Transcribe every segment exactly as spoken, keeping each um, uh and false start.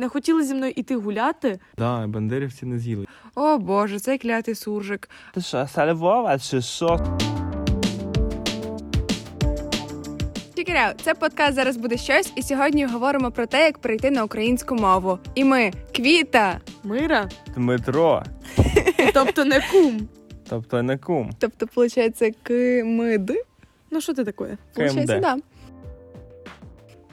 не хотіли зі мною іти гуляти. Да, бандерівці не з'їли. О боже, цей клятий суржик. Ти що, са Львова чи що? Чекеряв, це подкаст «Зараз буде щось», і сьогодні говоримо про те, як перейти на українську мову. І ми – Квіта, Мира, Дмитро. Тобто не кум. Тобто не кум. Тобто, виходить, кимид. Ну, що ти таке? Получається, да.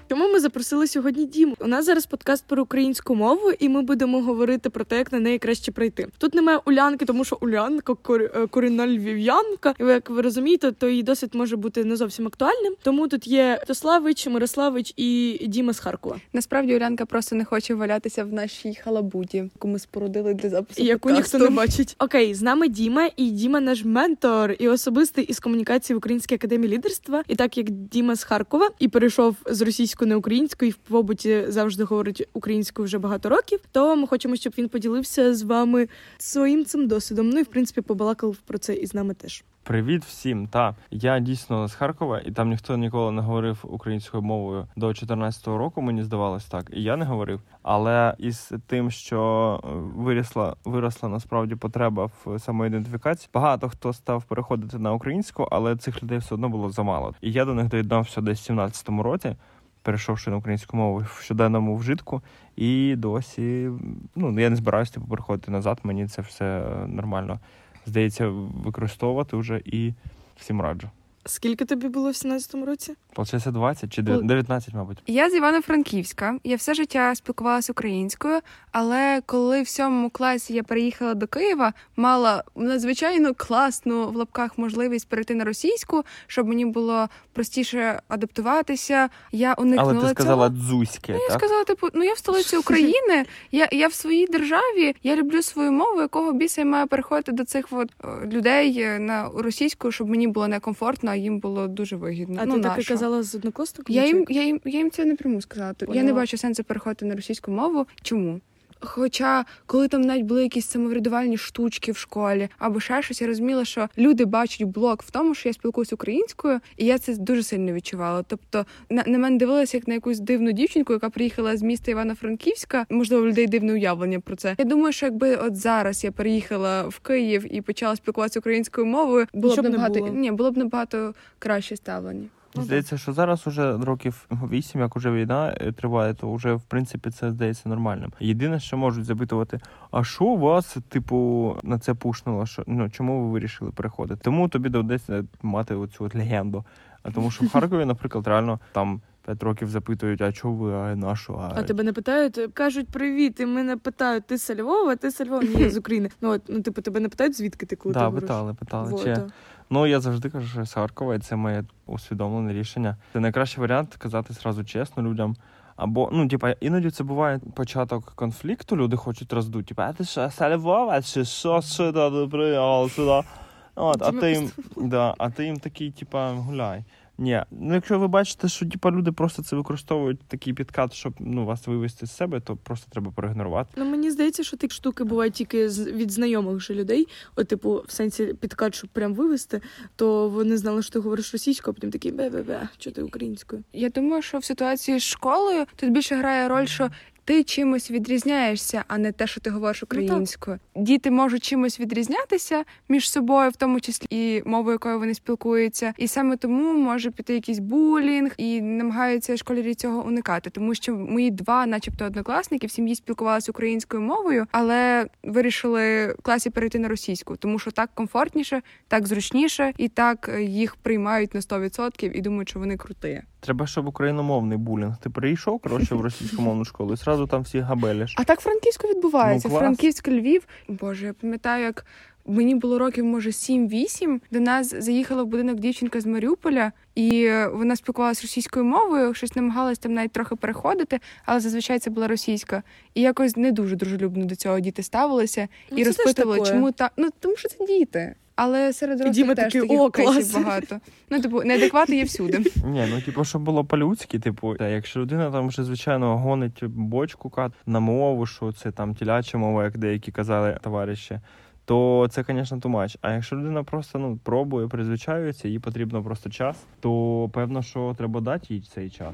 Тому ми запросили сьогодні Діму. У нас зараз подкаст про українську мову, і ми будемо говорити про те, як на неї краще прийти. Тут немає Улянки, тому що Улянка кор... корінна львів'янка. І, як ви розумієте, то її досвід може бути не зовсім актуальним. Тому тут є Тославич, Мирославич і Діма з Харкова. Насправді Улянка просто не хоче валятися в нашій халабуді, яку ми спорудили для запису і яку подкасту ніхто не бачить. Окей, з нами Діма, і Діма наш ментор і особистий із комунікації в Українській академії лідерства. І так як Діма з Харкова і перейшов з російської не українською, і в побуті завжди говорить українською вже багато років, то ми хочемо, щоб він поділився з вами своїм цим досвідом. Ну і, в принципі, побалакав про це і з нами теж. Привіт всім! Та, я дійсно з Харкова, і там ніхто ніколи не говорив українською мовою до чотирнадцятого року, мені здавалось так, і я не говорив. Але із тим, що вирісла, виросла насправді потреба в самоідентифікації, багато хто став переходити на українську, але цих людей все одно було замало. І я до них доєднався десь в сімнадцятому році, перейшовши на українську мову в щоденному вжитку, і досі, ну, я не збираюся типу, переходити назад, мені це все нормально, здається, використовувати вже, і всім раджу. Скільки тобі було в сімнадцятому році? Получається двадцять чи дев'ятнадцять, мабуть. Я з Івано-Франківська. Я все життя спілкувалася українською, але коли в сьомому класі я переїхала до Києва, мала надзвичайно класну в лапках можливість перейти на російську, щоб мені було простіше адаптуватися. Я уникнула цього. Але ти сказала дзузьке, ну, так? Я сказала, типу, ну я в столиці України, я, я в своїй державі, я люблю свою мову, якого біса я маю переходити до цих от, людей на російську, щоб мені було некомфортно, їм було дуже вигідно. А ну, ти так і казала з однокласником? Я їм, я їм, я їм це напряму сказала. Поняла. Я не бачу сенсу переходити на російську мову. Чому? Хоча, коли там навіть були якісь самоврядувальні штучки в школі або ще щось, я розуміла, що люди бачать блок в тому, що я спілкуюся українською, і я це дуже сильно відчувала. Тобто, на, на мене дивилися як на якусь дивну дівчинку, яка приїхала з міста Івано-Франківська. Можливо, у людей дивне уявлення про це. Я думаю, що якби от зараз я переїхала в Київ і почала спілкуватися українською мовою, було б набагато було. Ні, було б набагато краще ставлення. Здається, що зараз уже років вісім, як уже війна триває, то вже, в принципі, це здається нормальним. Єдине, що можуть запитувати, а що вас, типу, на це пушнуло, що, ну, чому ви вирішили переходити? Тому тобі доведеться мати оцю от легенду. А тому що в Харкові, наприклад, реально там п'ять років запитують, а чого ви, а нашу, а... А тебе не питають? Кажуть, привіт, і мене питають, ти з Львова, ти з Львова? Ні, я з України. Ну, от, ну, типу, тебе не питають, звідки ти, коли да, ти говориш? Так, питали, питали. Вот, чи... да. Ну, я завжди кажу, що я з Харкова, і це моє усвідомлене рішення. Це найкращий варіант казати зразу чесно людям. Або, ну, типа, іноді це буває початок конфлікту, люди хочуть роздути. Типа, а ти що, з Львова, чи що, що ти приїхав сюди? От, а ти їм, да, а ти їм такий, типа, гуляй. Ні, ну якщо ви бачите, що типа люди просто це використовують такий підкат, щоб ну вас вивести з себе, то просто треба проігнорувати. Ну мені здається, що такі штуки бувають тільки від знайомих же людей. От, типу, в сенсі підкат, щоб прям вивести, то вони знали, що ти говориш російською, а потім такий бе-бе-бе, що ти українською. Я думаю, що в ситуації з школою тут більше грає роль, що ти чимось відрізняєшся, а не те, що ти говориш українською. Ну, діти можуть чимось відрізнятися між собою, в тому числі і мовою, якою вони спілкуються. І саме тому може піти якийсь булінг, і намагаються школярі цього уникати. Тому що мої два начебто однокласники в сім'ї спілкувалися українською мовою, але вирішили в класі перейти на російську. Тому що так комфортніше, так зручніше, і так їх приймають на сто відсотків і думають, що вони круті. Треба, щоб україномовний булінг. Ти прийшов, коротше, в російськомовну школу і сразу там всі габеліш. А так Франківську відбувається. Ну, Франківськ, Львів. Боже, я пам'ятаю, як мені було років, може, сім-вісім. До нас заїхала в будинок дівчинка з Маріуполя, і вона спілкувалася російською мовою, щось намагалась там навіть трохи переходити, але зазвичай це була російська. І якось не дуже дружелюбно до цього діти ставилися, ну, і розпитували, чому так. Ну, тому що це діти. Але серед дорослих теж таких кейсів багато. Ну, типу, неадеквати є всюди. Ні, ну, типу, щоб було по-людськи, типу, та, якщо людина там вже, звичайно, гонить бочку кат на мову, що це там тіляча мова, як деякі казали товариші, то це, звісно, тумач. А якщо людина просто, ну, пробує, призвичаюється, їй потрібно просто час, то, певно, що треба дати їй цей час.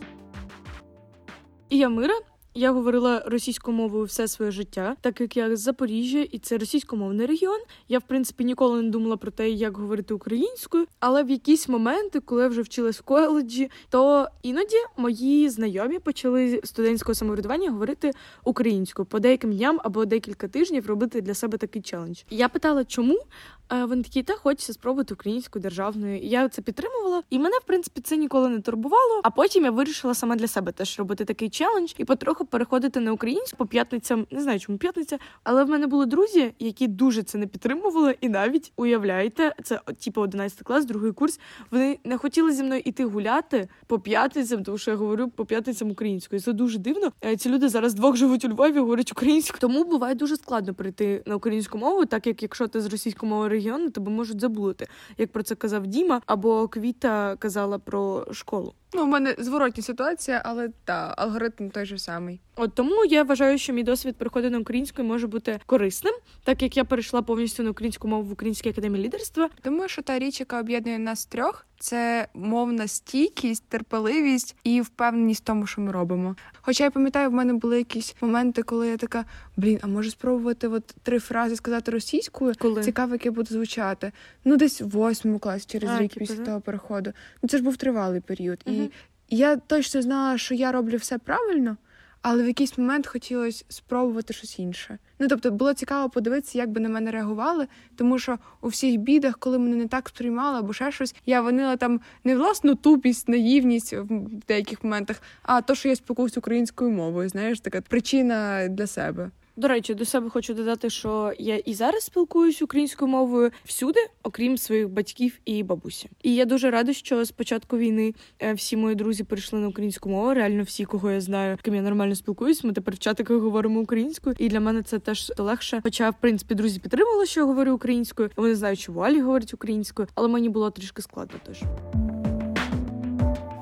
І я Мира. Я говорила російською мовою все своє життя, так як я з Запоріжжя, і це російськомовний регіон. Я, в принципі, ніколи не думала про те, як говорити українською, але в якісь моменти, коли я вже вчилась в коледжі, то іноді мої знайомі почали з студентського самоврядування говорити українською, по деяким дням або декілька тижнів робити для себе такий челендж. Я питала, чому? Вони такі, та хочеться спробувати українську державну. І я це підтримувала, і мене, в принципі, це ніколи не турбувало. А потім я вирішила сама для себе теж робити такий челендж і потроху переходити на українську по п'ятницям. Не знаю, чому п'ятниця, але в мене були друзі, які дуже це не підтримували, і навіть, уявляєте, це типу одинадцятий клас, другий курс, вони не хотіли зі мною іти гуляти по п'ятницям, тому що я говорю по п'ятницям українською. Це дуже дивно. Ці люди зараз двох живуть у Львові, говорять українською. Тому буває дуже складно перейти на українську мову, так як якщо ти з російською мовою регіону, тебе можуть забулити. Як про це казав Діма, або Квіта казала про школу. Ну, у мене зворотня ситуація, але та, алгоритм той же самий. От тому я вважаю, що мій досвід переходу на українську може бути корисним, так як я перейшла повністю на українську мову в Українській академії лідерства. Думаю, що та річ, яка об'єднує нас трьох, це мовна стійкість, терпеливість і впевненість в тому, що ми робимо. Хоча я пам'ятаю, в мене були якісь моменти, коли я така, блін, а може спробувати от три фрази сказати російською? Коли? Цікаво, яке буде звучати. Ну, десь в восьмому класі, через а, рік після того переходу. Ну, це ж був тривалий період. Угу. І я точно знала, що я роблю все правильно, але в якийсь момент хотілося спробувати щось інше. Ну, тобто, було цікаво подивитися, як би на мене реагували, тому що у всіх бідах, коли мене не так сприймали або ще щось, я винила там не власну тупість, наївність в деяких моментах, а то, що я спілкуюсь українською мовою, знаєш, така причина для себе. До речі, до себе хочу додати, що я і зараз спілкуюсь українською мовою всюди, окрім своїх батьків і бабусі. І я дуже рада, що з початку війни всі мої друзі перейшли на українську мову, реально всі, кого я знаю, ким я нормально спілкуюсь, ми тепер в чатиках говоримо українською, і для мене це теж легше. Хоча, в принципі, друзі підтримували, що я говорю українською, вони знають, що Валі говорить українською, але мені було трішки складно теж.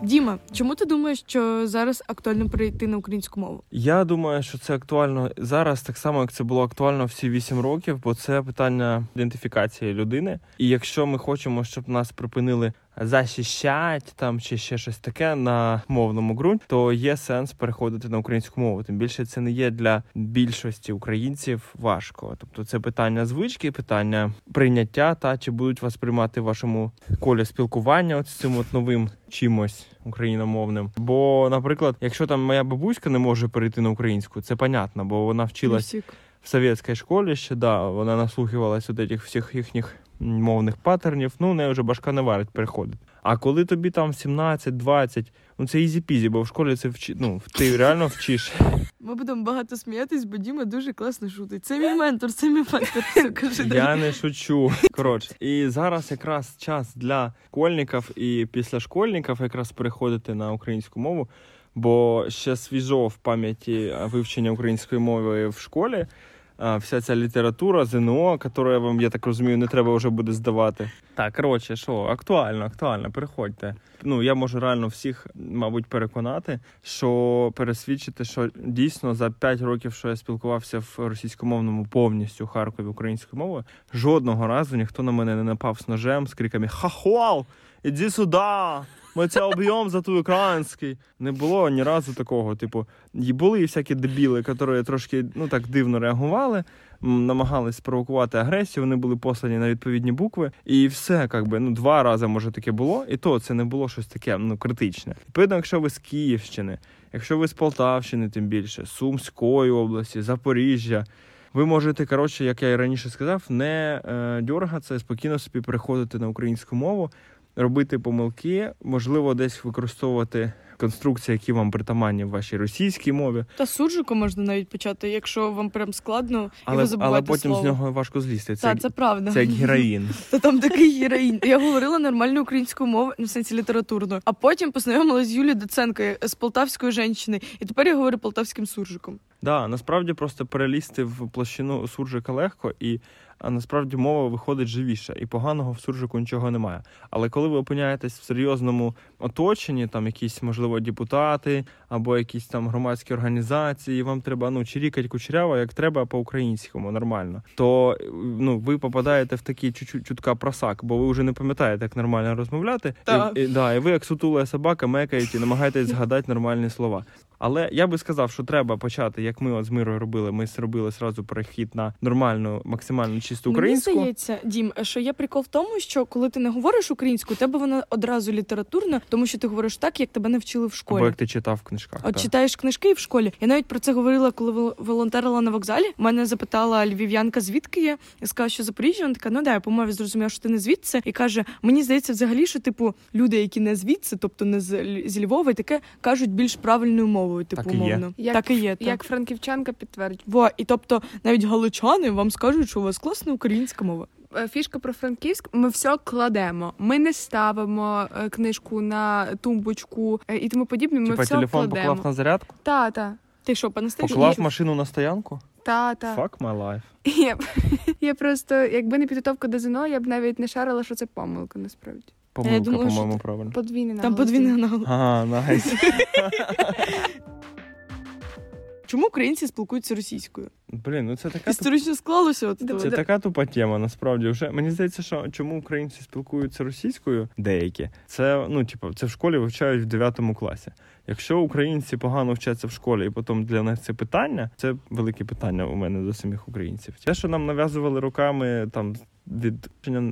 Діма, чому ти думаєш, що зараз актуально перейти на українську мову? Я думаю, що це актуально зараз так само, як це було актуально всі вісім років, бо це питання ідентифікації людини. І якщо ми хочемо, щоб нас припинили захищать там чи ще щось таке на мовному ґрунті, то є сенс переходити на українську мову. Тим більше це не є для більшості українців важко. Тобто це питання звички, питання прийняття, та чи будуть вас приймати в вашому колі спілкування от з цим от новим чимось україномовним. Бо, наприклад, якщо там моя бабуська не може перейти на українську, це понятно, бо вона вчилась в совєтській школі ще, да, вона наслухувалась от этих всіх їхніх мовних паттернів, ну, в неї вже башка не варить переходить. А коли тобі там сімнадцять двадцять, ну це ізі-пізі, бо в школі це вчи... ну, ти реально вчиш. Ми будемо багато сміятись, бо Діма дуже класно шутить. Це мій ментор, це мій ментор. Все, кажу, я не шучу. Коротше. І зараз якраз час для школьників і післяшкольників якраз переходити на українську мову, бо ще свіжо в пам'яті вивчення української мови в школі. Вся ця література, ЗНО, яку вам, я так розумію, не треба вже буде здавати. Так, коротше, що, актуально, актуально, переходьте. Ну, я можу реально всіх, мабуть, переконати, що пересвідчити, що дійсно за п'ять років, що я спілкувався в російськомовному повністю Харкові українською мовою, жодного разу ніхто на мене не напав з ножем, з криками «Хахуал! Іди сюда! Ми це об'єм за той український». Не було ні разу такого. Типу, були і всякі дебіли, які трошки, ну, так дивно реагували, намагались спровокувати агресію, вони були послані на відповідні букви. І все, як би, ну, два рази, може, таке було, і то це не було щось таке, ну, критичне. Відповідно, якщо ви з Київщини, якщо ви з Полтавщини, тим більше, Сумської області, Запоріжжя, ви можете, коротше, як я і раніше сказав, не е, дьоргатися, спокійно собі переходити на українську мову, робити помилки, можливо, десь використовувати конструкції, які вам притаманні в вашій російській мові. Та суржику можна навіть почати, якщо вам прям складно, але, і ви забуваєте слово. Але потім слово з нього важко злізти. Це, так, це правда. Це як героїн. Та там такий героїн. Я говорила нормальну українську мову, в сенсі літературну. А потім познайомилася з Юлією Доценко, з полтавської жінки. І тепер я говорю полтавським суржиком. Да, насправді просто перелізти в площину суржика легко, і а насправді мова виходить живіша, і поганого в суржику нічого немає. Але коли ви опиняєтесь в серйозному оточенні, там якісь, можливо, депутати або якісь там громадські організації, вам треба, ну, чирікать кучеряво, як треба по-українському, нормально, то, ну, ви попадаєте в такий чутка просак, бо ви вже не пам'ятаєте, як нормально розмовляти. Так. І, і, да, і ви, як сутула собака, мекаєте і намагаєтесь згадати нормальні слова. Але я би сказав, що треба почати, як ми от з Мирою робили, ми зробили сразу перехід на нормальну, максимально чисту українську. Мені здається, Дім, що є прикол в тому, що коли ти не говориш українську, тебе вона одразу літературна, тому що ти говориш так, як тебе не вчили в школі. Або як ти читав в книжках. От так. Читаєш книжки в школі. Я навіть про це говорила, коли волонтерила на вокзалі. Мене запитала львів'янка, звідки я. Я сказала, що Запоріжжя. Вона така, ну да, я по мові зрозуміла, що ти не звідси. І каже, мені здається взагалі, що типу люди, які не звідси, тобто не з Львова, і таке, кажуть більш правильною мовою, типу, так мовно. Як, так і є. Так. Як франківчанка підтверджує. Во, і тобто навіть галичани вам скажуть, що у вас класна українська мова. Фішка про Франківськ, ми все кладемо. Ми не ставимо книжку на тумбочку і тому подібне, ми типа, все кладемо. Типа телефон поклав на зарядку? Та, та. Ти що, понастаєш? Поклав машину на стоянку? Та, та. Fuck my life. Я, я просто, якби не підготовка до ЗНО, я б навіть не шарила, що це помилка насправді. Помилка, я думала, по-моєму, правильно. Подвійний наголос. Там подвійний наголос. Ага, найс. Чому українці спілкуються російською? Блін, ну це така історично склалося. От це да. Така тупа тема. Насправді, вже мені здається, що чому українці спілкуються російською, деякі це ну, типу, це в школі вивчають в дев'ятому класі. Якщо українці погано вчаться в школі, і потім для них це питання, це велике питання у мене до самих українців. Те, що нам нав'язували роками там від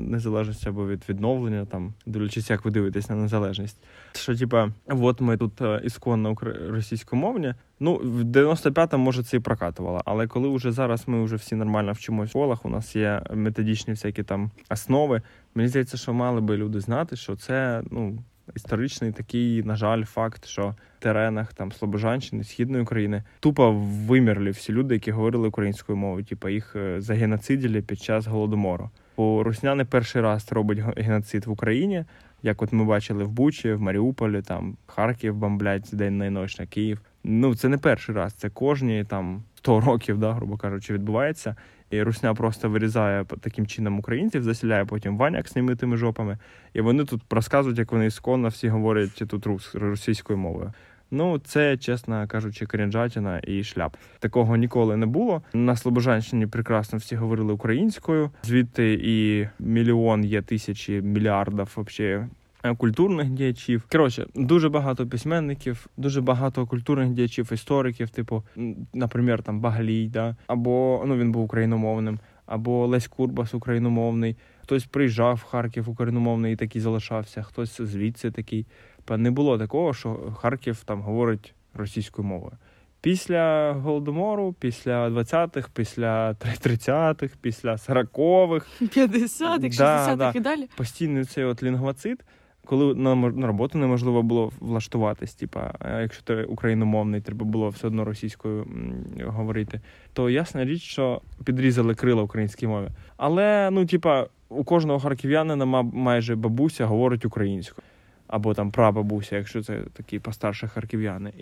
незалежності або від відновлення, там дивлячись, як ви дивитесь на незалежність, що типа, от ми тут ісконно російськомовні. Ну, в дев'яносто п'ятому, може, це і прокатувало, але коли вже зараз ми вже всі нормально вчимося в школах, у нас є методичні всякі там основи, мені здається, що мали би люди знати, що це, ну, історичний такий, на жаль, факт, що в теренах там Слобожанщини, Східної України тупо вимерли всі люди, які говорили українською мовою, типа їх загеноцидили під час Голодомору. Бо русняни перший раз роблять геноцид в Україні, як от ми бачили в Бучі, в Маріуполі, там Харків бомблять день і ніч на Київ. Ну, це не перший раз, це кожні там сто років, да, грубо кажучи, відбувається. І русня просто вирізає таким чином українців, заселяє потім ваняк з німитими жопами. І вони тут розказують, як вони ісконно всі говорять тут рус, російською мовою. Ну, це, чесно кажучи, крінжатіна і шляп. Такого ніколи не було. На Слобожанщині прекрасно всі говорили українською. Звідти і мільйон є тисячі, мільярдів взагалі культурних діячів. Коротше, дуже багато письменників, дуже багато культурних діячів, істориків, типу, наприклад, там Баглій, да, або, ну, він був україномовним, або Лесь Курбас україномовний. Хтось приїжджав в Харків україномовний і такий залишався, хтось звідси такий. Не було такого, що Харків там говорить російською мовою. Після Голодомору, після двадцятих, після тридцятих, після сорокових, п'ятдесятих, шістдесятих і далі. Постійно цей от лінгвоцид, коли на, на роботу неможливо було влаштуватись, типа, якщо ти україномовний, треба було все одно російською говорити, то ясна річ, що підрізали крила українській мові. Але, ну, типа, у кожного харків'янина майже бабуся говорить українською. Або там прабабуся, якщо це такі постарші харків'яни.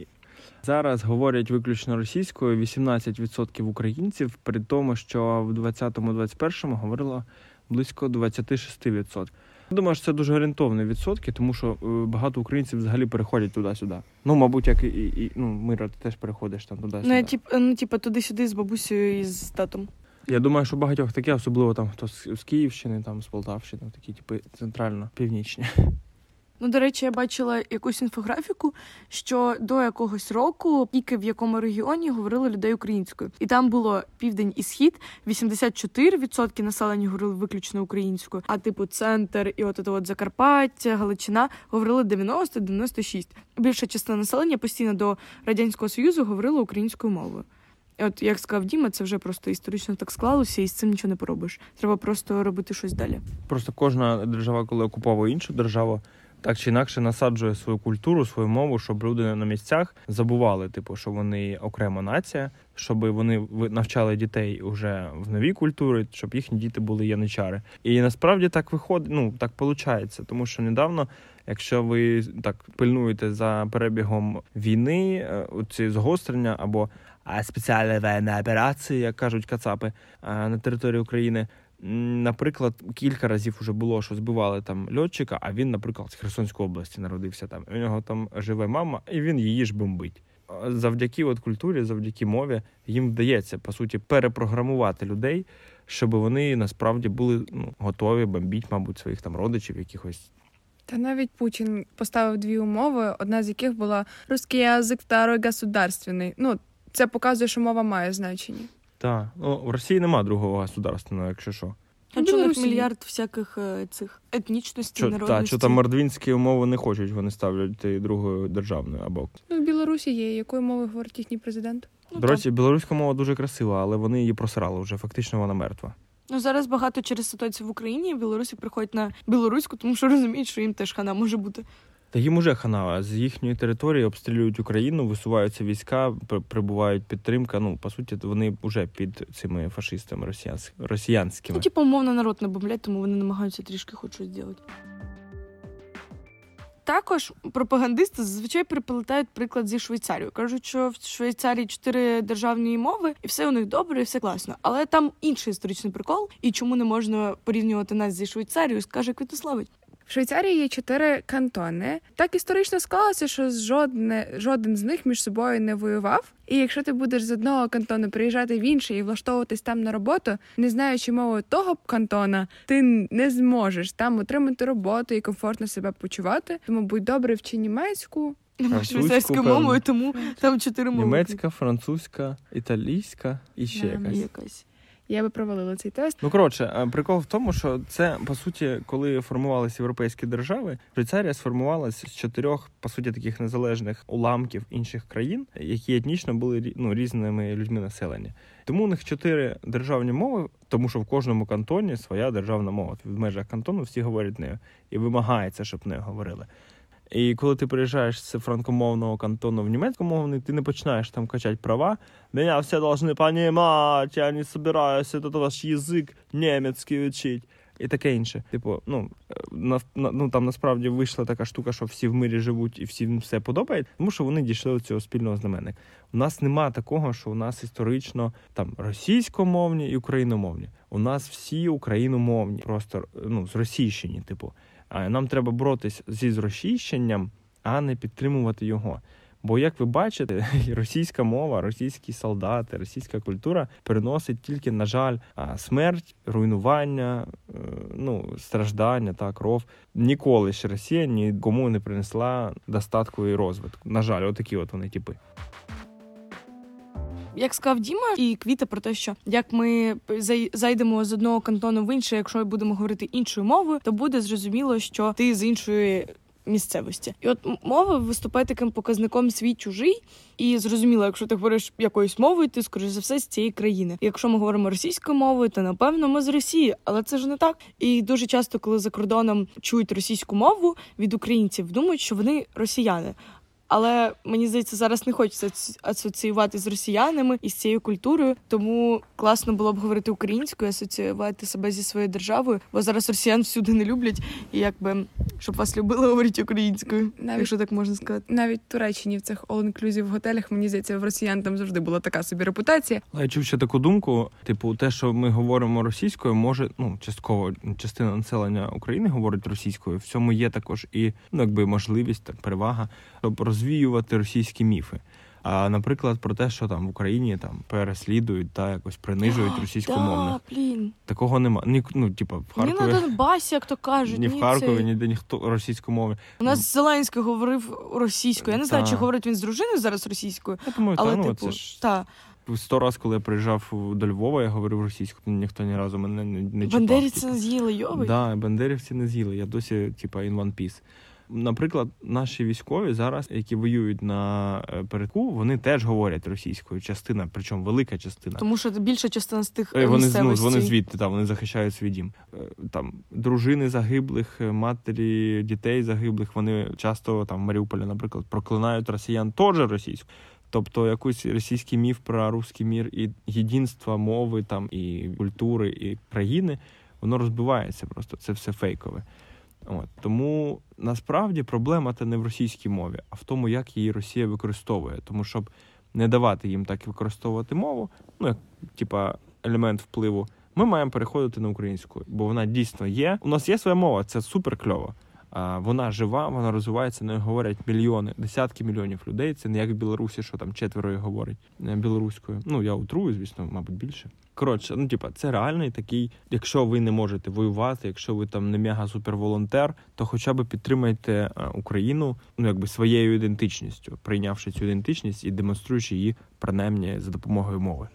Зараз говорять виключно російською вісімнадцять відсотків українців, при тому, що в двадцятому-двадцять першому говорило близько двадцять шість відсотків. Думаю, що це дуже орієнтовні відсотки, тому що багато українців взагалі переходять туди-сюди. Ну, мабуть, як і, і ну, Мира, ти теж переходиш там туди-сюди. Ну, тип, ну, типу, туди-сюди з бабусею і з татом. Я думаю, що багатьох таке, особливо там хто з Київщини, там з Полтавщини, такі типи центрально-північні. Ну, до речі, я бачила якусь інфографіку, що до якогось року тільки в якому регіоні говорили людей українською. І там було південь і схід, вісімдесят чотири відсотки населення говорили виключно українською, а типу центр і от, от, от Закарпаття, Галичина говорили дев'яносто-дев'яносто шість. Більша частина населення постійно до Радянського Союзу говорила українською мовою. І от, як сказав Діма, це вже просто історично так склалося, і з цим нічого не поробиш. Треба просто робити щось далі. Просто кожна держава, коли окуповує іншу державу, так чи інакше насаджує свою культуру, свою мову, щоб люди на місцях забували, типу, що вони окрема нація, щоб вони навчали дітей уже в новій культурі, щоб їхні діти були яничари. І насправді так виходить, ну, так виходить, тому що недавно, якщо ви так пильнуєте за перебігом війни, оці загострення або спеціальна воєнна операція, як кажуть кацапи, на території України, наприклад, кілька разів вже було, що збивали там льотчика, а він, наприклад, з Херсонської області народився там. У нього там живе мама, і він її ж бомбить. Завдяки от культурі, завдяки мові, їм вдається, по суті, перепрограмувати людей, щоб вони насправді були ну, готові бомбити, мабуть, своїх там родичів, якихось Та навіть Путін поставив дві умови, одна з яких була «русский язик, второй государственный». Ну, це показує, що мова має значення. Так. Ну, в Росії нема другого государственного, якщо що. А чого мільярд всяких цих етнічностей, народностей? Так, що там мордвінські умови не хочуть, вони ставлять і другою державною або... Ну, в Білорусі є. Якою мовою говорить їхній президент? Ну, до речі, білоруська мова дуже красива, але вони її просрали вже. Фактично вона мертва. Ну, зараз багато через ситуацію в Україні білорусі приходять на білоруську, тому що розуміють, що їм теж хана може бути. Та їм уже хана. З їхньої території обстрілюють Україну, висуваються війська, прибувають підтримка. Ну, по суті, вони вже під цими фашистами росіянськими. Ну, типу, умовно народ не бомблять, тому вони намагаються трішки хоч щось зробити. Також пропагандисти зазвичай приплітають приклад зі Швейцарією. Кажуть, що в Швейцарії чотири державні мови, і все у них добре, і все класно. Але там інший історичний прикол, і чому не можна порівнювати нас зі Швейцарією, скаже Квітославич. В Швейцарії є чотири кантони. Так історично склалося, що жодне, жоден з них між собою не воював. І якщо ти будеш з одного кантону приїжджати в інший і влаштовуватись там на роботу, не знаючи мову того кантона, ти не зможеш там отримати роботу і комфортно себе почувати. Тому будь добре, вчи німецьку. Швейцарською мовою, тому там чотири мови. Німецька, французька, італійська і ще да, якась. якась. Я би провалила цей тест. Ну, коротше, прикол в тому, що це, по суті, коли формувалися європейські держави, Швейцарія сформувалася з чотирьох, по суті, таких незалежних уламків інших країн, які етнічно були, ну, різними людьми населення. Тому у них чотири державні мови, тому що в кожному кантоні своя державна мова. В межах кантону всі говорять нею і вимагається, щоб нею говорили. І коли ти приїжджаєш з франкомовного кантону в німецькомовний, ти не починаєш там качати права. «Меня все должны понимать, я не собираюсь этот ваш язик німецький вчить». І таке інше. Типу, ну, на, на, ну, там насправді вийшла така штука, що всі в мирі живуть і всім все подобається, тому що вони дійшли до цього спільного знаменника. У нас нема такого, що у нас історично там російськомовні і україномовні. У нас всі україномовні, просто, ну, зросійщені, типу. А нам треба боротись зі зросійщенням, а не підтримувати його. Бо, як ви бачите, російська мова, російські солдати, російська культура переносить тільки, на жаль, смерть, руйнування, ну, страждання та кров. Ніколи ще Росія нікому не принесла достатку і розвитку. На жаль, отакі от вони типи. Як сказав Діма і Квіта про те, що як ми зайдемо з одного кантону в інший, якщо будемо говорити іншою мовою, то буде зрозуміло, що ти з іншої місцевості. І от мова виступає таким показником свій-чужий, і зрозуміло, якщо ти говориш якоюсь мовою, ти, скоріш за все, з цієї країни. Якщо ми говоримо російською мовою, то, напевно, ми з Росії, але це ж не так. І дуже часто, коли за кордоном чують російську мову від українців, думають, що вони росіяни. Але, мені здається, зараз не хочеться асоціювати з росіянами і з цією культурою, тому класно було б говорити українською, асоціювати себе зі своєю державою, бо зараз росіян всюди не люблять, і якби, щоб вас любили, говоріть українською, навіть, якщо так можна сказати. Навіть в Туреччині в цих all-inclusive готелях, мені здається, в росіян там завжди була така собі репутація. Я чув ще таку думку, типу, те, що ми говоримо російською, може, ну, частково частина населення України говорить російською, в цьому є також і, ну, якби, можливість, так, перевага, щоб розвіювати російські міфи. А, наприклад, про те, що там в Україні там переслідують та якось принижують російськомовних. Да, такого нема. Ні, ну, типа, в Харкові. Ні на Донбасі, як то кажуть. Ні в Харкові, ні де ніхто російськомовний. У нас Зеленський говорив російською. Я не знаю, та. Чи говорить він з дружиною зараз російською. Я думаю, але, та, ну, типу, ж... та. Сто раз, коли я приїжджав до Львова, я говорив російською, ніхто ні разу мене не, не чіпав. Бандерівці типу. Не з'їли, йовий? Так, да, бандерівці не з'їли. Я досі, типа, in one piece. Наприклад, наші військові зараз, які воюють на передку, вони теж говорять російською, частина, причому велика частина. Тому що більша частина з тих вони, місцевостей. Ну, вони звідти, там, вони захищають свій дім. Там, дружини загиблих, матері дітей загиблих, вони часто, там, в Маріуполі, наприклад, проклинають росіян теж російською. Тобто якийсь російський міф про русський мір і єдинство мови, там, і культури, і країни, воно розбивається просто, це все фейкове. От. Тому, насправді, проблема та не в російській мові, а в тому, як її Росія використовує. Тому, щоб не давати їм так використовувати мову, ну, як, типа, елемент впливу, ми маємо переходити на українську, бо вона дійсно є. У нас є своя мова, це супер кльово. Вона жива, вона розвивається, не говорять мільйони, десятки мільйонів людей. Це не як в Білорусі, що там четверо говорять білоруською. Ну, я утрую, звісно, мабуть, більше. Коротше, ну, типа, це реальний такий, якщо ви не можете воювати, якщо ви там не мега-суперволонтер, то хоча б підтримайте Україну, ну, якби своєю ідентичністю, прийнявши цю ідентичність і демонструючи її, принаймні, за допомогою мови.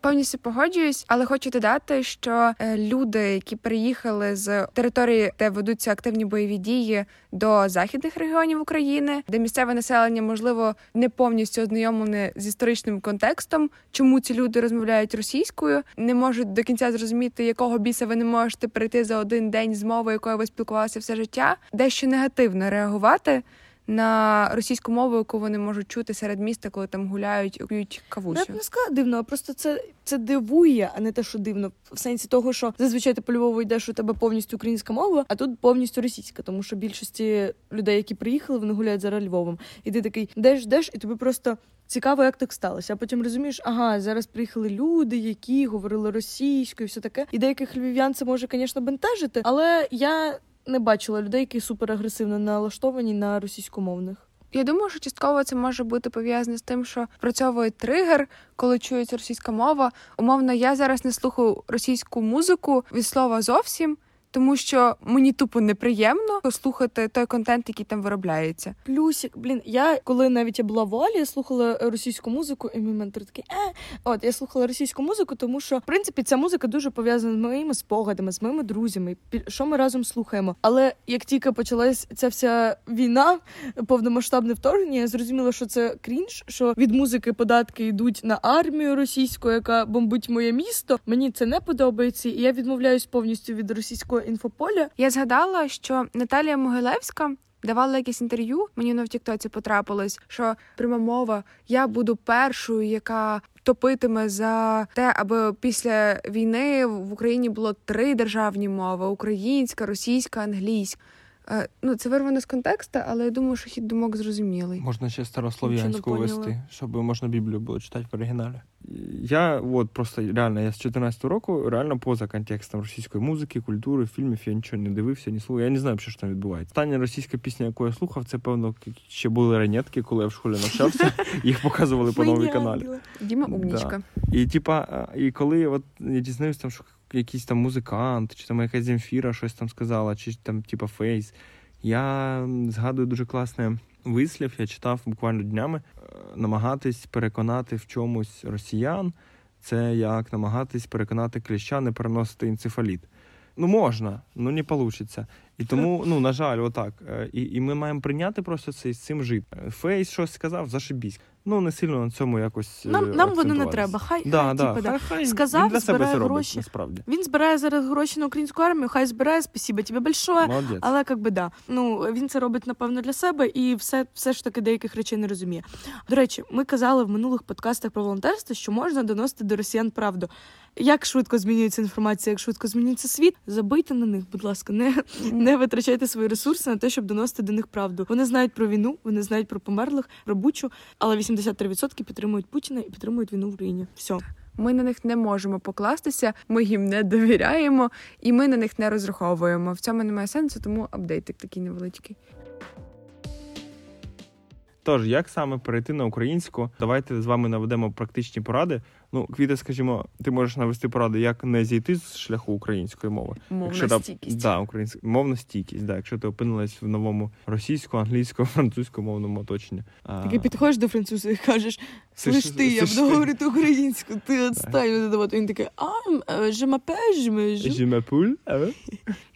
Повністю погоджуюсь, але хочу додати, що люди, які приїхали з території, де ведуться активні бойові дії, до західних регіонів України, де місцеве населення, можливо, не повністю ознайомлене з історичним контекстом, чому ці люди розмовляють російською, не можуть до кінця зрозуміти, якого біса ви не можете прийти за один день з мови, якою ви спілкувалися все життя, дещо негативно реагувати на російську мову, яку вони можуть чути серед міста, коли там гуляють, п'ють кавусю. Я б не сказала дивно, а просто це, це дивує, а не те, що дивно. В сенсі того, що зазвичай ти по Львову йдеш, у тебе повністю українська мова, а тут повністю російська, тому що більшості людей, які приїхали, вони гуляють зараз Львовом. І ти такий, деш, деш, і тобі просто цікаво, як так сталося. А потім розумієш, ага, зараз приїхали люди, які говорили російською, і все таке. І деяких львів'ян це може, звісно, бентежити, але я не бачила людей, які суперагресивно налаштовані на російськомовних. Я думаю, що частково це може бути пов'язане з тим, що працьовує тригер, коли чується російська мова. Умовно, я зараз не слухаю російську музику від слова зовсім, тому що мені тупо неприємно слухати той контент, який там виробляється. Плюсик, блін, я, коли навіть я була в Алі, я слухала російську музику, і мій ментор такий, е, от, я слухала російську музику, тому що, в принципі, ця музика дуже пов'язана з моїми спогадами, з моїми друзями, що ми разом слухаємо. Але як тільки почалась ця вся війна, повномасштабне вторгнення, я зрозуміла, що це крінж, що від музики податки йдуть на армію російську, яка бомбить моє місто. Мені це не подобається, і я відмовляюсь повністю від російської інфополя. Я згадала, що Наталія Могилевська давала якесь інтерв'ю, мені воно в тіктоці потрапилось, що пряма мова, я буду першою, яка топитиме за те, аби після війни в Україні було три державні мови: українська, російська, англійська. Ну, це вирвано з контексту, але я думаю, що хід думок зрозумілий. Можна ще старослов'янську вести, щоб можна Біблію було читати в оригіналі. Я от просто реально, я з чотирнадцятого року реально поза контекстом російської музики, культури, фільмів, я нічого не дивився, ні слухав. Я не знаю, що ж там відбувається. Остання російська пісня, яку я слухав, це, певно, ще були ранетки, коли я в школі навчався, їх показували по новій каналі. Діма умнічка. І типа, і коли от я дізнаюся там, що якийсь там музикант, чи там якась Зімфіра щось там сказала, чи там типа Face. Я згадую дуже класний вислів, я читав буквально днями. Намагатись переконати в чомусь росіян, це як намагатись переконати кліща не переносити енцефаліт. Ну, можна, ну не вийде. І тому, ну, на жаль, отак. І, і ми маємо прийняти просто це і з цим жити. Фейс щось сказав, зашибісь. Ну, не сильно на цьому якось нам, нам воно не треба. Хай, да, хай, да, типу, да. Хай сказав, він збирає робить, гроші. Насправді. Він збирає зараз гроші на українську армію, хай збирає, спасибо тебе большое. Молодець. Але, як би, да. Ну, він це робить, напевно, для себе і все, все ж таки деяких речей не розуміє. До речі, ми казали в минулих подкастах про волонтерство, що можна доносити до росіян правду. Як швидко змінюється інформація, як швидко змінюється світ, забийте на них, будь ласка, не, не витрачайте свої ресурси на те, щоб доносити до них правду. Вони знають про війну, вони знають про померлих, про Бучу, але вісімдесят три відсотки підтримують Путіна і підтримують війну в Україні. Все. Ми на них не можемо покластися, ми їм не довіряємо і ми на них не розраховуємо. В цьому немає сенсу, тому апдейтик такий невеличкий. Тож, як саме перейти на українську? Давайте з вами наведемо практичні поради. Ну, Квіта, скажімо, ти можеш навести поради, як не зійти з шляху української мови. Мовна стійкість. Да, українська мовна стійкість, да, якщо ти опинилась в новому російсько, англійсько, французькомовному оточенні. Так і підходиш до француза і кажеш: "Слиш ти, я буду говорити українську, ти відстань". Він такий: "А, je m'appelle, je m'appelle".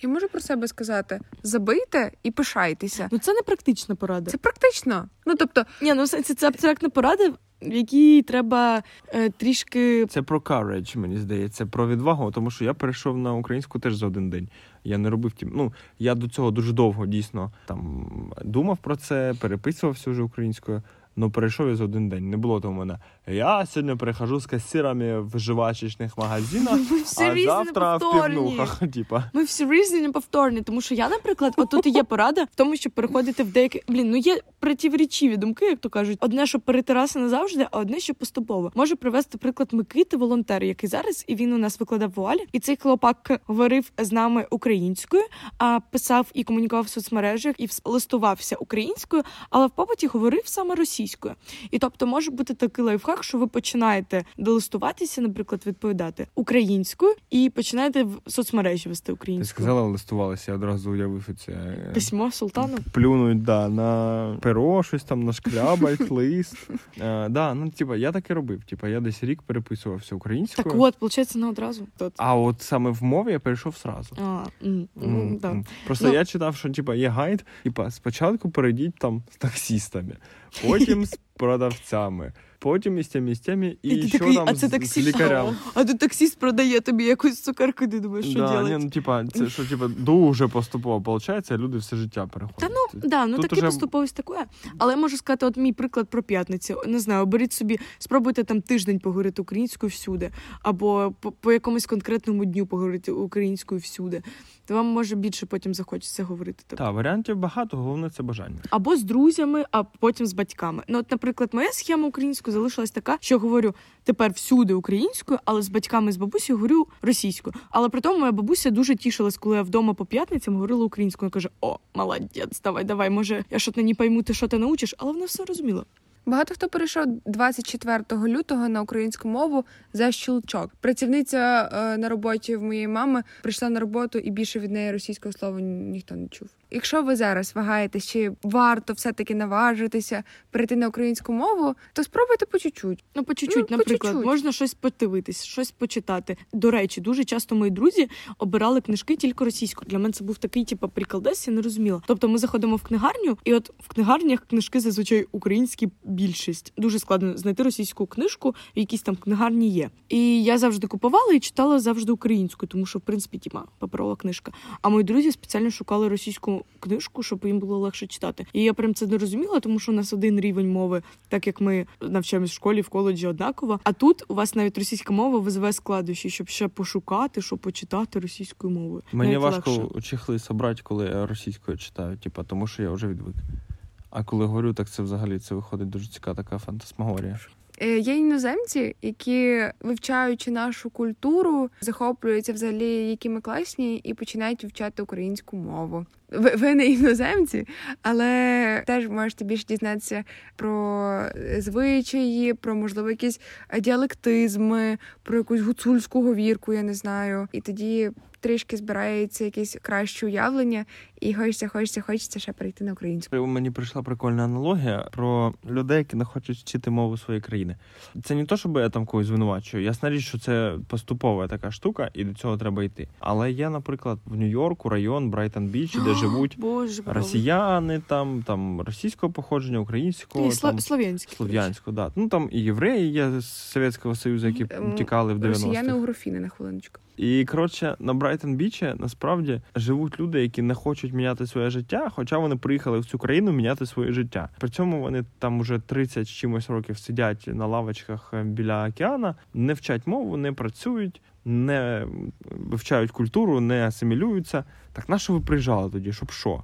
І можу про себе сказати: "Забийте і пишайтеся". Ну, це не практична порада. Це практично. Ну, тобто, ні, ну це це абстрактна порада, які треба е, трішки... Це про courage, мені здається, про відвагу, тому що я перейшов на українську теж за один день. Я не робив тім. Ну, я до цього дуже довго, дійсно, там, думав про це, переписувався вже українською, ну прийшов я за один день. Не було того в мене. Я сьогодні прихожу з касірами в жвачечних магазинах, а завтра в півнухах. Типа. Ми всі різні неповторні, тому що я, наприклад, отут і є порада в тому, щоб переходити в деякі... Блін, ну є противоречиві думки, як то кажуть. Одне, що перетираси назавжди, а одне, що поступово. Може привести приклад Микити, волонтер, який зараз, і він у нас викладав вуалі. І цей хлопак говорив з нами українською, а писав і комунікував в соцмережах, і листувався українською, але в побуті говорив саме російською. І тобто може бути такий лайфхак, що ви починаєте долистуватися, наприклад, відповідати українською, і починаєте в соцмережі вести українську. Ти сказала, листувалися, я одразу уявив це. Письмо султану? Плюнуть, да, на перо, щось там, нашкрябають, лист. А, да, ну, типа, я так і робив. Типа, я десь рік переписувався українською. Так от, виходить, не одразу. Тот. А от саме в мові я перейшов сразу. А, м- м- да. Просто ну... я читав, що типа, є гайд, типа, спочатку перейдіть там з таксістами, потім з продавцями, потім із тими, із тими, і, і що такий, там з, з лікарям. А тут таксіст продає тобі якусь цукерку, ти думаєш, що да, робити? Ну, типа, це що типа, дуже поступово виходить, а люди все життя переходять. Та ну, да, ну тут такі уже... поступовість таке. Але можу сказати, от мій приклад про п'ятницю. Не знаю, беріть собі, спробуйте там тиждень поговорити українською всюди, або по, по якомусь конкретному дню поговорити українською всюди. То вам, може, більше потім захочеться говорити. Так, та, варіантів багато, головне це бажання. Або з друзями, а потім з батьками. Ну, от, наприклад, моя схема українською залишилась така, що говорю тепер всюди українською, але з батьками, з бабусею говорю російською. Але при тому моя бабуся дуже тішилась, коли я вдома по п'ятницям говорила українською. Вона каже, о, молодець, давай, давай, може, я щось не пойму, ти що ти научиш, але вона все розуміла. Багато хто перейшов двадцять четвертого лютого на українську мову за щелчок. Працівниця е, на роботі в моєї мами прийшла на роботу і більше від неї російського слова ніхто не чув. Якщо ви зараз вагаєтесь, чи варто все-таки наважитися перейти на українську мову, то спробуйте по чуть-чуть. Ну, по чуть-чуть, ну, наприклад, по чуть-чуть. Можна щось подивитись, щось почитати. До речі, дуже часто мої друзі обирали книжки тільки російською. Для мене це був такий, типу, приколдес, я не розуміла. Тобто ми заходимо в книгарню, і от в книгарнях книжки зазвичай українські більшість. Дуже складно знайти російську книжку, в якійсь там книгарні є. І я завжди купувала і читала завжди українську, тому що, в принципі, тіма, паперова книжка. А мої друзі спеціально шукали російську книжку, щоб їм було легше читати. І я прям це не розуміла, тому що у нас один рівень мови, так як ми навчаємось в школі, в коледжі однаково. А тут у вас навіть російська мова визиває складнощі, щоб ще пошукати, щоб почитати російською мовою. Мені навіть важко легше чехли собрати, коли російською читаю, типу, тому що я вже відвик. А коли говорю, так це взагалі це виходить дуже цікава така фантасмагорія. Є іноземці, які, вивчаючи нашу культуру, захоплюються взагалі, які ми класні, і починають вивчати українську мову. Ви, ви не іноземці, але теж можете більше дізнатися про звичаї, про, можливо, якісь діалектизми, про якусь гуцульську говірку, я не знаю. І тоді трішки збирається якесь краще уявлення, і хочеться, хочеться, хочеться ще перейти на українську. Мені прийшла прикольна аналогія про людей, які не хочуть вчити мову своєї країни. Це не то, щоб я там когось звинувачую. Ясна річ, що це поступова така штука, і до цього треба йти. Але є, наприклад, в Нью-Йорку район Брайтон-Біч, де живуть Боже, росіяни, там, там російського походження, українського. І там, слов'янського. Слов'янського, да. Ну, там і євреї є з Совєтського Союзу, які тікали в дев'яностих. Росіяни у грофіни, на хвилиночку. І, коротше, на Брайтон-Бічі, насправді, живуть люди, які не хочуть міняти своє життя, хоча вони приїхали в цю країну міняти своє життя. При цьому вони там уже тридцять чимось років сидять на лавочках біля океана, не вчать мову, не працюють, не вивчають культуру, не асимілюються. Так на що ви приїжджали тоді, щоб що?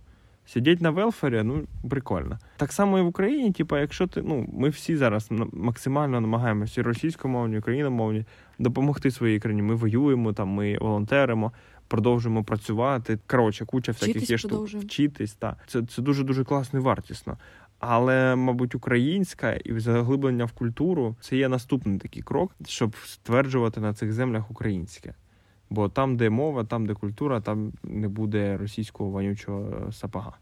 Сидіть на велфері, ну, прикольно. Так само і в Україні, типа, якщо ти, ну, ми всі зараз максимально намагаємося російськомовні, україномовні, допомогти своїй країні. Ми воюємо, там, ми волонтеримо, продовжуємо працювати. Коротше, куча всяких вчитись є штук. Вчитись, та. Це, це дуже-дуже класно і вартісно. Але, мабуть, українська і заглиблення в культуру – це є наступний такий крок, щоб стверджувати на цих землях українське. Бо там, де мова, там, де культура, там не буде російського вонючого сапога.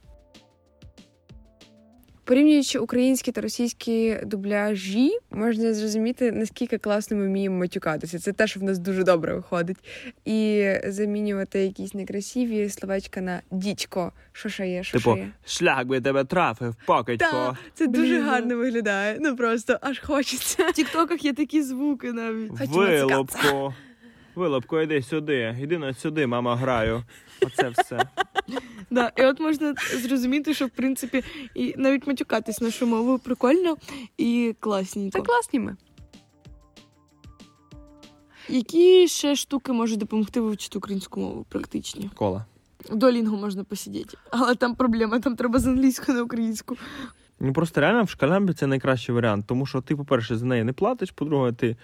Порівнюючи українські та російські дубляжі, можна зрозуміти, наскільки класно ми вміємо матюкатися. Це те, що в нас дуже добре виходить. І замінювати якісь некрасиві словечка на «дідько», що ще є, що ще є. Типу, шлях би тебе трафив, покидько. Так, це дуже гарно виглядає. Ну просто аж хочеться. В тіктоках є такі звуки навіть. Вилобко. Вилобко, йди сюди, йди на сюди, мама, граю. Оце все. Да, і от можна зрозуміти, що в принципі і навіть матюкатись нашу мову прикольно і класненько. Та класні ми. Які ще штуки можуть допомогти вивчити українську мову практичні? Кола. В Duolingo можна посидіти, але там проблема, там треба з англійської на українську. Ну просто реально в шкалямбі це найкращий варіант, тому що ти, по-перше, за неї не платиш, по-друге, ти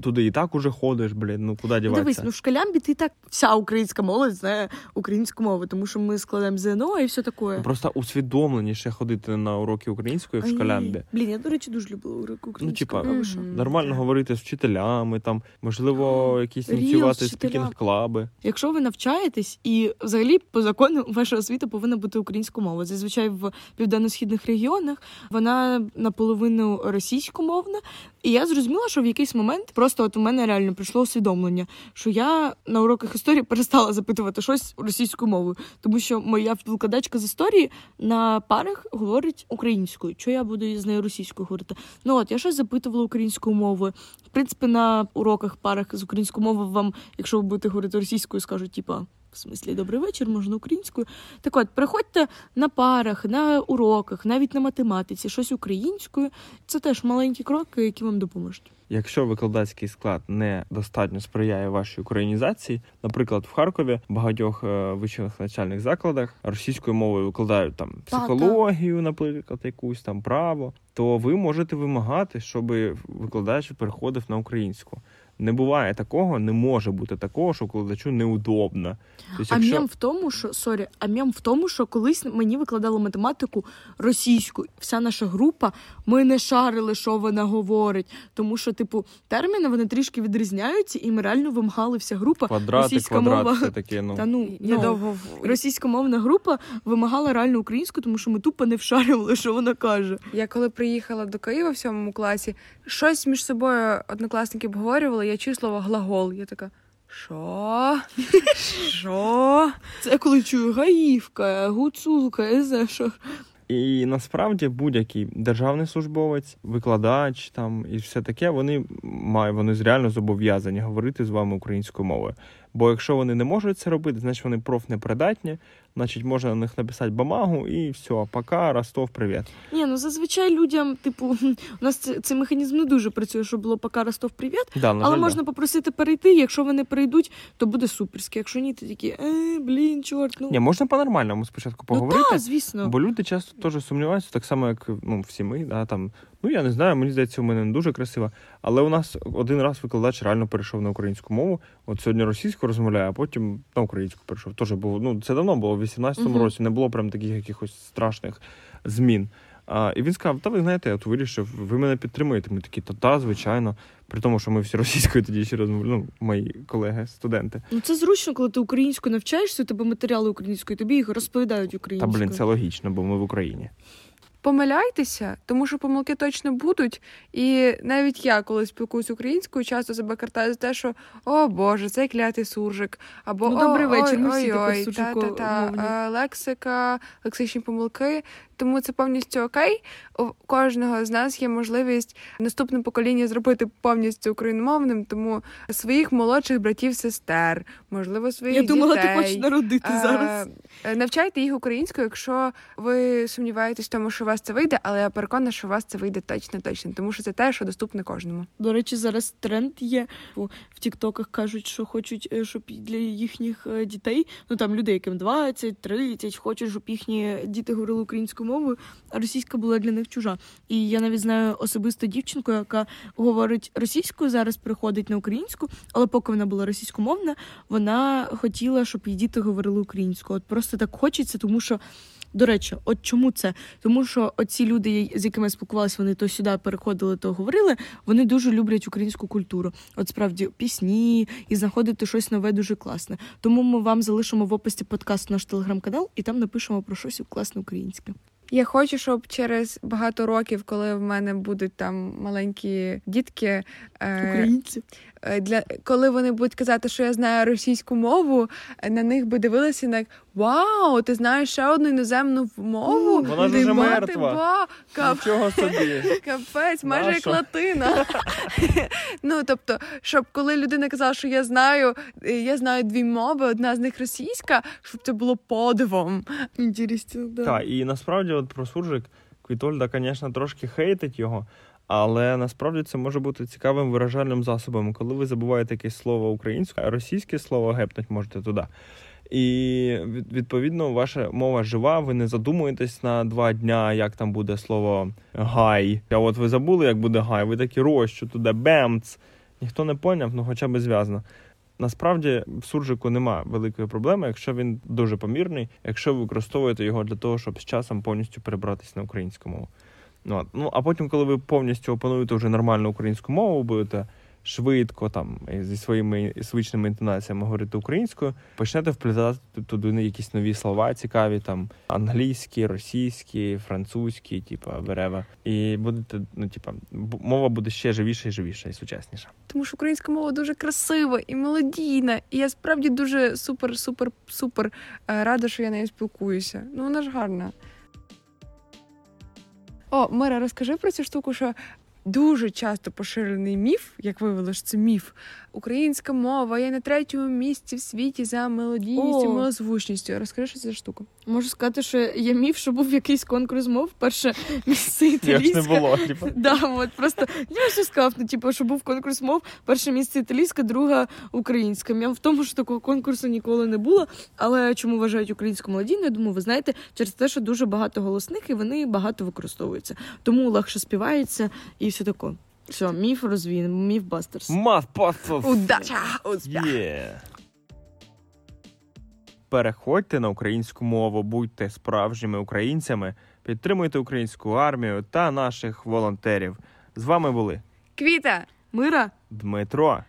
туди і так уже ходиш, блін, ну куди діватися? Дивись, ну в шкалямбі ти так вся українська молодь знає українську мову, тому що ми складаємо ЗНО і все таке. Просто усвідомленіше ходити на уроки української в шкалямбі. Блін, я, до речі, дуже любила уроки української. Ну, типа, mm-hmm. нормально говорити з вчителями, там, можливо, якісь ініціювати спікінг-клаби. Якщо ви навчаєтесь, і взагалі по закону ваша освіта повинна бути українською мовою. Зазвичай в південно-східних регіонах вона наполовину російськомовна. І я зрозуміла, що в якийсь момент просто от у мене реально прийшло усвідомлення, що я на уроках історії перестала запитувати щось російською мовою, тому що моя викладачка з історії на парах говорить українською. Що я буду з нею російською говорити? Ну от, я щось запитувала українською мовою. В принципі, на уроках, парах з українською мовою вам, якщо ви будете говорити російською, скажуть, типа, в смислі, добрий вечір, можна українською. Так от, приходьте на парах, на уроках, навіть на математиці, щось українською. Це теж маленькі кроки, які вам допоможуть. Якщо викладацький склад не достатньо сприяє вашій українізації, наприклад, в Харкові в багатьох вищих навчальних закладах російською мовою викладають там психологію, наприклад, якусь там право, то ви можете вимагати, щоб викладач переходив на українську. Не буває такого, не може бути такого, що викладачу неудобно. Тобто, а якщо... мєм в тому, що, сорі, а мєм в тому, що колись мені викладали математику російську. Вся наша група, ми не шарили, що вона говорить. Тому що, типу, терміни, вони трішки відрізняються, і ми реально вимагали вся група. Квадрати, російська квадрати, мова... такі, ну... Та, ну, недовго. Російськомовна група вимагала реально українську, тому що ми тупо не вшарювали, що вона каже. Я коли приїхала до Києва в сьомому класі, щось між собою однокласники обговорювали, я чую слово «глагол». Я така, що? Що? Це коли чую «гаївка», «гуцулка», я знаю, що. І насправді будь-який державний службовець, викладач там і все таке, вони мають, вони реально зобов'язані говорити з вами українською мовою. Бо якщо вони не можуть це робити, значить вони профнепридатні, значить можна на них написати бамагу і все, пока, Ростов, привіт. Ні, ну зазвичай людям, типу, у нас цей, цей механізм не дуже працює, щоб було пока, Ростов, привіт, да, але жаль, можна да. попросити перейти, якщо вони перейдуть, то буде суперське, якщо ні, то такі, е, блін, чорт, ну. Ні, можна по-нормальному спочатку поговорити, ну, та, звісно. Бо люди часто теж сумніваються, так само, як, ну, всі ми, да, там, ну, я не знаю, мені здається, у мене не дуже красиво. Але у нас один раз викладач реально перейшов на українську мову. От сьогодні російську розмовляє, а потім на українську перейшов. Тож було, ну, це давно було, в вісімнадцятому uh-huh. році, не було прям таких якихось страшних змін. А, і він сказав, та ви знаєте, я тут вирішив, ви мене підтримуєте. Ми такі, та, та, звичайно. При тому, що ми всі російською тоді ще розмовляли, ну, мої колеги, студенти. Ну, це зручно, коли ти українською навчаєшся, у тебе матеріали українською, тобі їх розповідають українською. Та, блін, це логічно, бо ми в Україні. Помиляйтеся, тому що помилки точно будуть. І навіть я, коли спілкуюсь українською, часто себе картаю за те, що «О, Боже, цей клятий суржик», або ну, «О, вечір, ой, ой, та-та-та, лексика, лексичні помилки». Тому це повністю окей. У кожного з нас є можливість наступне покоління зробити повністю україномовним, тому своїх молодших братів-сестер, можливо, своїх дітей. Я думала, дітей. Ти хочеш народити а, зараз. Навчайте їх українською, якщо ви сумніваєтесь в тому, що у вас це вийде, але я переконана, що у вас це вийде точно-точно, тому що це те, що доступне кожному. До речі, зараз тренд є. В тіктоках кажуть, що хочуть, щоб для їхніх дітей, ну там людей, яким двадцять-тридцять, хочуть, щоб їхні діти говорили українською мовою, а російська була для них чужа. І я навіть знаю особисто дівчинку, яка говорить російською, зараз переходить на українську, але поки вона була російськомовна, вона хотіла, щоб її діти говорили українською. От просто так хочеться, тому що, до речі, от чому це? Тому що оці люди, з якими я спілкувалася, вони то сюди переходили, то говорили, вони дуже люблять українську культуру. От справді пісні і знаходити щось нове дуже класне. Тому ми вам залишимо в описі подкасту наш телеграм-канал і там напишемо про щось класне українське. Я хочу, щоб через багато років, коли в мене будуть там маленькі дітки... Е- Українці. для коли вони будуть казати, що я знаю російську мову, на них би дивилися як «Вау, ти знаєш ще одну іноземну мову? Вона ж вже мертва! Нічого собі! Капець, майже як латина!» Ну, тобто, щоб коли людина казала, що я знаю, я знаю дві мови, одна з них російська, щоб це було подивом. Інтересно, да. Так, і насправді от про суржик Квітольда, звісно, трошки хейтить його, але насправді це може бути цікавим виражальним засобом. Коли ви забуваєте якесь слово українське, а російське слово гепнуть можете туди. І, відповідно, ваша мова жива, ви не задумуєтесь на два дня, як там буде слово «гай». А от ви забули, як буде «гай», ви такі «рощу» туди, «бемц». Ніхто не поняв, ну хоча б зв'язано. Насправді, в суржику нема великої проблеми, якщо він дуже помірний, якщо ви використовуєте його для того, щоб з часом повністю перебратися на українську мову. Ну, ну а потім, коли ви повністю опануєте вже нормальну українську мову, будете швидко там зі своїми звичними інтонаціями говорити українською, почнете вплітати туди якісь нові слова цікаві, там англійські, російські, французькі, типу верева. І будете, ну типу, мова буде ще живіша і живіша, і сучасніша. Тому що українська мова дуже красива і мелодійна, і я справді дуже супер-супер-супер рада, що я нею спілкуюся. Ну вона ж гарна. О, Мира, розкажи про цю штуку, що дуже часто поширений міф, як виявилося, це міф. Українська мова є на третьому місці в світі за мелодійністю, милозвучністю. Розкажи, що це за штука? Можу сказати, що є міф, що був якийсь конкурс мов, перше місце італійська. Як не було, типу. Да, от просто, я все сказав, ну, типу, що був конкурс мов, перше місце італійська, друга українська. Я в тому, що такого конкурсу ніколи не було, але чому вважають українську мелодійну, я думаю, ви знаєте, через те, що дуже багато голосних і вони багато використовуються. Тому легше співається і все таке. Все, міф розвіян, міф бастерс. Мав-паф-паф! Удача! Успіх! Yeah. Переходьте на українську мову, будьте справжніми українцями, підтримуйте українську армію та наших волонтерів. З вами були Квіта, Мира, Дмитро.